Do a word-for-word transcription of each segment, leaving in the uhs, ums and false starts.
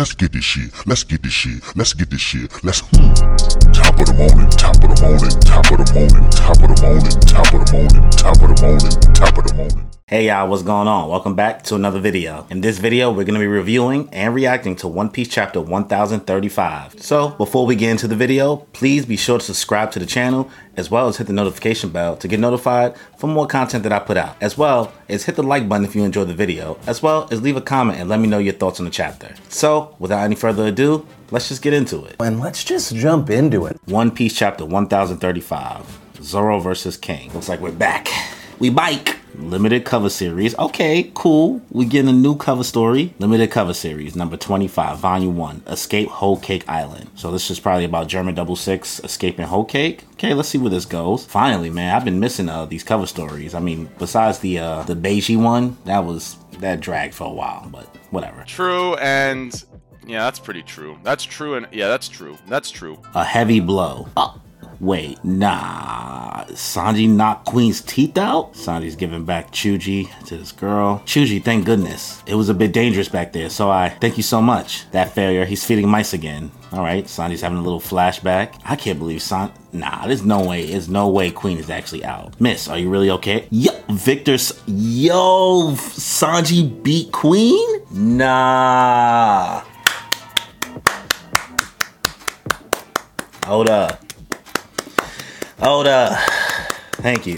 Let's get this shit. Let's get this shit. Let's get this shit. Let's top of the morning, top of the morning, top of the morning, top of the morning, top of the morning, top of the morning, top of the morning. Hey y'all, what's going on? Welcome back to another video. In this video, we're going to be reviewing and reacting to One Piece chapter one thousand thirty-five. So before we get into the video, please be sure to subscribe to the channel as well as hit the notification bell to get notified for more content that I put out, as well as hit the like button if you enjoyed the video, as well as leave a comment and let me know your thoughts on the chapter. So without any further ado, let's just get into it. And let's just jump into it. One Piece chapter one thousand thirty-five, Zoro versus King. Looks like we're back. We bike. Limited cover series. Okay, cool. We're getting a new cover story. Limited cover series, number twenty-five, volume one, Escape Whole Cake Island. So this is probably about Germa double six escaping Whole Cake. Okay, let's see where this goes. Finally, man, I've been missing uh, these cover stories. I mean, besides the, uh, the beigey one, that was, that dragged for a while, but whatever. True and... yeah, that's pretty true. That's true and... yeah, that's true. That's true. A heavy blow. Oh, wait. Nah. Sanji knocked Queen's teeth out? Sanji's giving back Chuji to this girl. Chuji, thank goodness. It was a bit dangerous back there, so I... thank you so much. That failure. He's feeding mice again. All right. Sanji's having a little flashback. I can't believe San... nah, there's no way. There's no way Queen is actually out. Miss, are you really okay? Yo, Victor's... yo, Sanji beat Queen? Nah... hold up. Hold up. Thank you.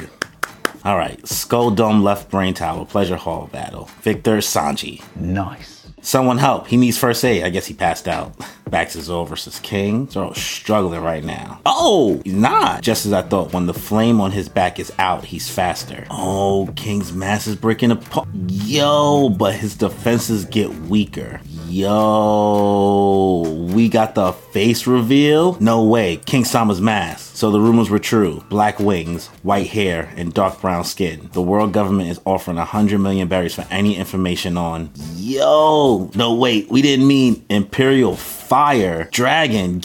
All right. Skull Dome left brain tower. Pleasure Hall battle. Victor Sanji. Nice. Someone help. He needs first aid. I guess he passed out. Back to Zoro versus King. Zoro's struggling right now. Oh, he's not. Just as I thought, when the flame on his back is out, he's faster. Oh, King's mass is breaking apart. Yo, but his defenses get weaker. Yo, we got the face reveal? No way, King Sama's mask. So the rumors were true. Black wings, white hair, and dark brown skin. The world government is offering one hundred million berries for any information on... yo, no wait, we didn't mean Imperial Fire Dragon.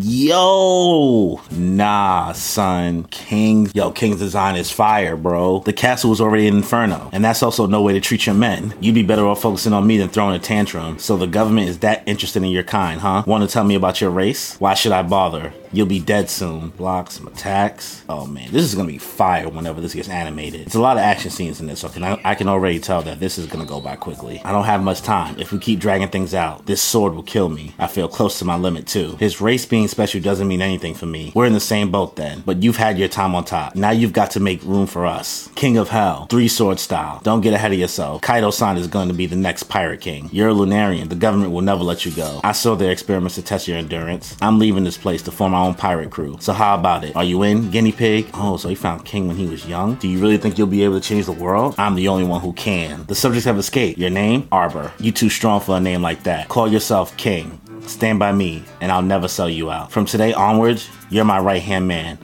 Yo, nah, son. King's, yo, King's design is fire, bro. The castle was already in Inferno, and that's also no way to treat your men. You'd be better off focusing on me than throwing a tantrum. So the government is that interested in your kind, huh? Want to tell me about your race? Why should I bother? You'll be dead soon. Blocks, some attacks. Oh man, this is gonna be fire whenever this gets animated. It's a lot of action scenes in this, so can I, I can already tell that this is gonna go by quickly. I don't have much time. If we keep dragging things out, this sword will kill me. I feel close to my limit too. His race being special doesn't mean anything for me. We're in the same boat then, but you've had your time on top. Now you've got to make room for us. King of Hell, three sword style. Don't get ahead of yourself. Kaido-san is going to be the next Pirate King. You're a Lunarian. The government will never let you go. I saw their experiments to test your endurance. I'm leaving this place to form my own pirate crew. So how about it? Are you in, guinea pig? Oh, so he found King when he was young? Do you really think you'll be able to change the world? I'm the only one who can. The subjects have escaped. Your name? Arbor. You too strong for a name like that. Call yourself King. Stand by me, and I'll never sell you out. From today onwards, you're my right-hand man.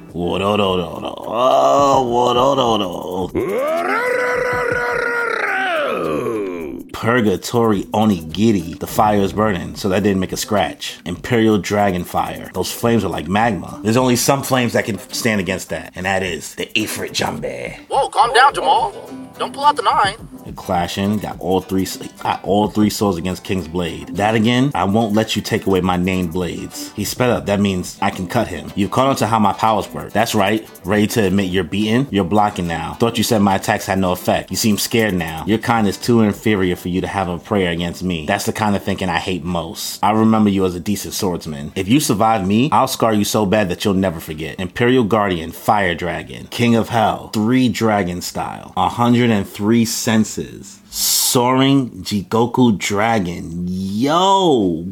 Purgatory Onigiri. The fire is burning, so that didn't make a scratch. Imperial Dragon Fire. Those flames are like magma. There's only some flames that can stand against that, and that is the Ifrit Jambe. Whoa, calm down, Jamal. Don't pull out the nine. They're clashing. Got all three got all three swords against King's blade. That again? I won't let you take away my named blades. He sped up. That means I can cut him. You've caught on to how my powers work. That's right. Ready to admit you're beaten? You're blocking now. Thought you said my attacks had no effect. You seem scared now. Your kind is too inferior for you to have a prayer against me. That's the kind of thinking I hate most. I remember you as a decent swordsman. If you survive me, I'll scar you so bad that you'll never forget. Imperial Guardian Fire Dragon. King of Hell. Three dragon style. one hundred three senses. Soaring Jigoku Dragon. Yo,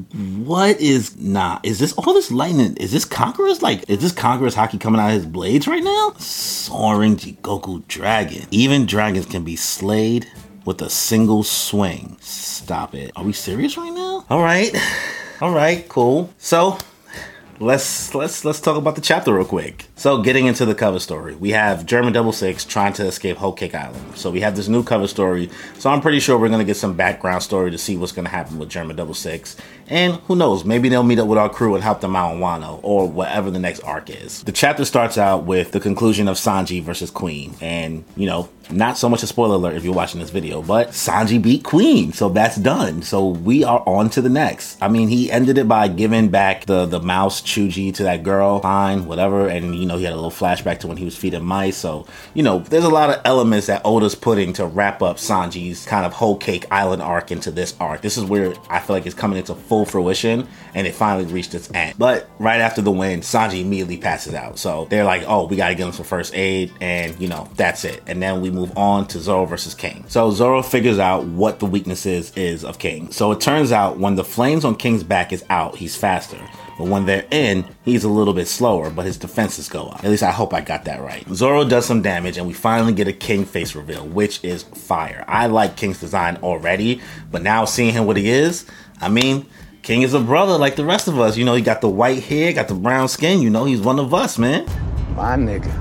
what is... nah, is this all this lightning? Is this Conqueror's, like, is this Conqueror's Haki coming out of his blades right now? Soaring Jigoku Dragon. Even dragons can be slayed with a single swing. Stop it. Are we serious right now? All right. All right, cool. So, let's let's let's talk about the chapter real quick. So getting into the cover story, we have Germa Double Six trying to escape Whole Cake Island. So we have this new cover story. So I'm pretty sure we're going to get some background story to see what's going to happen with Germa Double Six. And who knows, maybe they'll meet up with our crew and help them out in Wano or whatever the next arc is. The chapter starts out with the conclusion of Sanji versus Queen. And, you know, not so much a spoiler alert if you're watching this video, but Sanji beat Queen. So that's done. So we are on to the next. I mean, he ended it by giving back the, the mouse Chuji to that girl, fine, whatever. And, you You know, he had a little flashback to when he was feeding mice. So, you know, there's a lot of elements that Oda's putting to wrap up Sanji's kind of Whole Cake Island arc into this arc. This is where I feel like it's coming into full fruition and it finally reached its end. But right after the win, Sanji immediately passes out. So they're like, oh, we got to give him some first aid. And, you know, that's it. And then we move on to Zoro versus King. So Zoro figures out what the weaknesses is of King. So it turns out when the flames on King's back is out, he's faster. But when they're in, he's a little bit slower, but his defenses go up. At least I hope I got that right. Zoro does some damage, and we finally get a King face reveal, which is fire. I like King's design already, but now seeing him what he is, I mean, King is a brother like the rest of us. You know, he got the white hair, got the brown skin. You know, he's one of us, man. My nigga.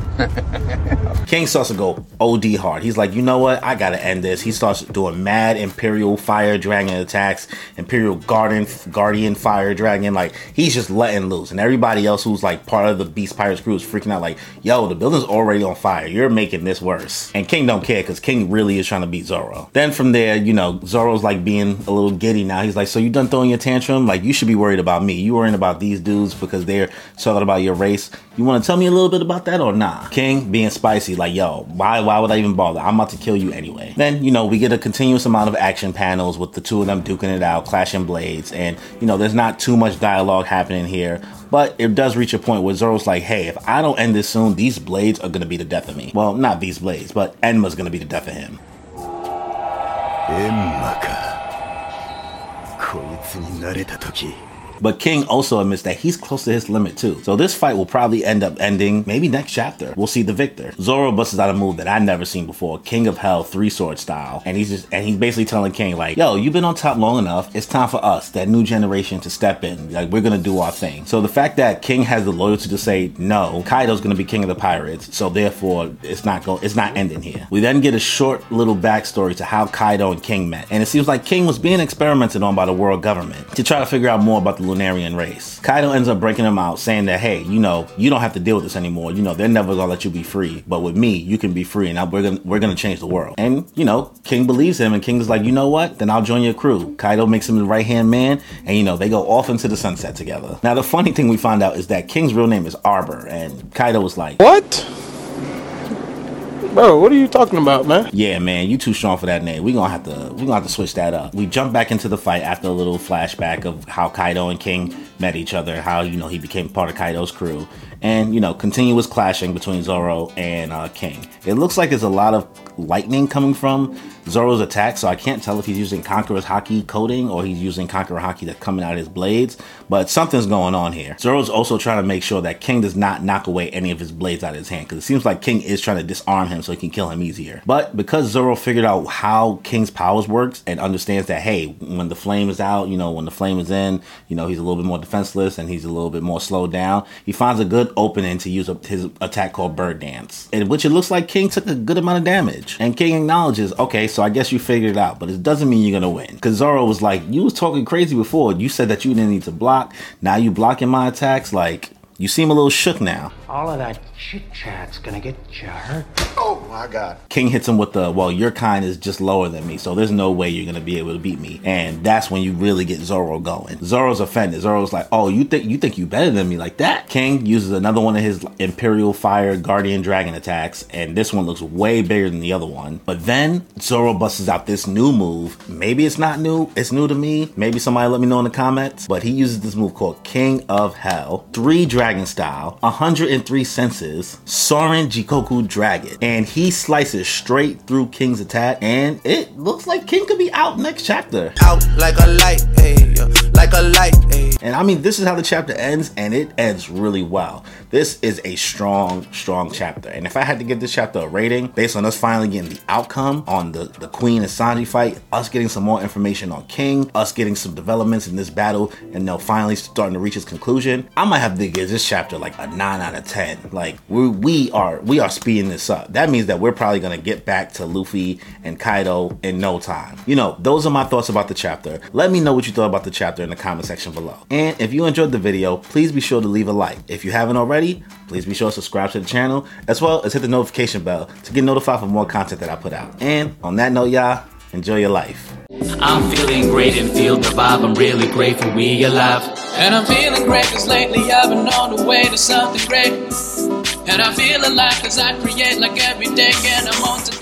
King starts to go O D hard. He's like, you know what? I gotta end this. He starts doing mad Imperial Fire Dragon attacks, Imperial Guardian Guardian Fire Dragon. Like, he's just letting loose. And everybody else who's like part of the Beast Pirates crew is freaking out like, yo, the building's already on fire. You're making this worse. And King don't care because King really is trying to beat Zoro. Then from there, you know, Zoro's like being a little giddy now. He's like, so you done throwing your tantrum? Like, you should be worried about me. You worrying about these dudes because they're talking about your race. You want to tell me a little bit about that or nah? King being spicy, like, yo, why why would I even bother? I'm about to kill you anyway. Then, you know, we get a continuous amount of action panels with the two of them duking it out, clashing blades, and, you know, there's not too much dialogue happening here, but it does reach a point where Zoro's like, hey, if I don't end this soon, these blades are gonna be the death of me. Well, not these blades, but Enma's gonna be the death of him. Enma ka. Koitsu ni nareta toki. But King also admits that he's close to his limit too. So this fight will probably end up ending maybe next chapter. We'll see the victor. Zoro busts out a move that I've never seen before, King of Hell three sword style, and he's just and he's basically telling King like, "Yo, you've been on top long enough. It's time for us, that new generation, to step in. Like, we're gonna do our thing." So the fact that King has the loyalty to say no, Kaido's gonna be king of the pirates. So therefore, it's not going, it's not ending here. We then get a short little backstory to how Kaido and King met, and it seems like King was being experimented on by the world government to try to figure out more about the Lunarian race. Kaido ends up breaking him out, saying that, hey, you know, you don't have to deal with this anymore. You know, they're never gonna let you be free, but with me, you can be free, and I, we're gonna we're gonna change the world. And, you know, King believes him, and King's like, you know what? Then I'll join your crew. Kaido makes him the right hand man, and, you know, they go off into the sunset together. Now, the funny thing we find out is that King's real name is Arbor, and Kaido was like, what? Bro, what are you talking about, man? Yeah, man, you too strong for that name. We're gonna have to we're gonna have to switch that up. We jump back into the fight after a little flashback of how Kaido and King met each other, how, you know, he became part of Kaido's crew, and, you know, continuous clashing between Zoro and uh, King. It looks like there's a lot of lightning coming from Zoro's attack, so I can't tell if he's using Conqueror's Haki coding or he's using Conqueror Haki that's coming out of his blades, but something's going on here. Zoro's also trying to make sure that King does not knock away any of his blades out of his hand, because it seems like King is trying to disarm him so he can kill him easier. But because Zoro figured out how King's powers works and understands that, hey, when the flame is out, you know, when the flame is in, you know, he's a little bit more defenseless and he's a little bit more slowed down, he finds a good opening to use his attack called Bird Dance, in which it looks like King took a good amount of damage. And King acknowledges, okay, so I guess you figured it out, but it doesn't mean you're going to win. Because Zoro was like, you was talking crazy before. You said that you didn't need to block. Now you blocking my attacks. Like, you seem a little shook now. All of that chit-chat's going to get you hurt. Oh, my God. King hits him with the, well, your kind is just lower than me, so there's no way you're going to be able to beat me. And that's when you really get Zoro going. Zoro's offended. Zoro's like, oh, you think you think you better than me like that? King uses another one of his Imperial Fire Guardian Dragon attacks, and this one looks way bigger than the other one. But then Zoro busts out this new move. Maybe it's not new. It's new to me. Maybe somebody let me know in the comments. But he uses this move called King of Hell, three dragons. Dragon style, one hundred three senses, Sōryū Jigoku Dragon, and he slices straight through King's attack, and it looks like King could be out next chapter. Out like a light, hey, like a light. Ay. And I mean, this is how the chapter ends, and it ends really well. This is a strong, strong chapter. And if I had to give this chapter a rating, based on us finally getting the outcome on the, the Queen and Sanji fight, us getting some more information on King, us getting some developments in this battle, and now finally starting to reach its conclusion, I might have to give this chapter like a nine out of ten. Like, we, we are we are speeding this up. That means that we're probably gonna get back to Luffy and Kaido in no time. You know, those are my thoughts about the chapter. Let me know what you thought about the chapter in the comment section below. And if you enjoyed the video, please be sure to leave a like. If you haven't already, please be sure to subscribe to the channel, as well as hit the notification bell to get notified for more content that I put out. And on that note, y'all, enjoy your life. I'm feeling great and feel the vibe. I'm really grateful we alive. And I'm feeling great because lately I've been on the way to something great. And I feel alive because I create like every day, and I'm on to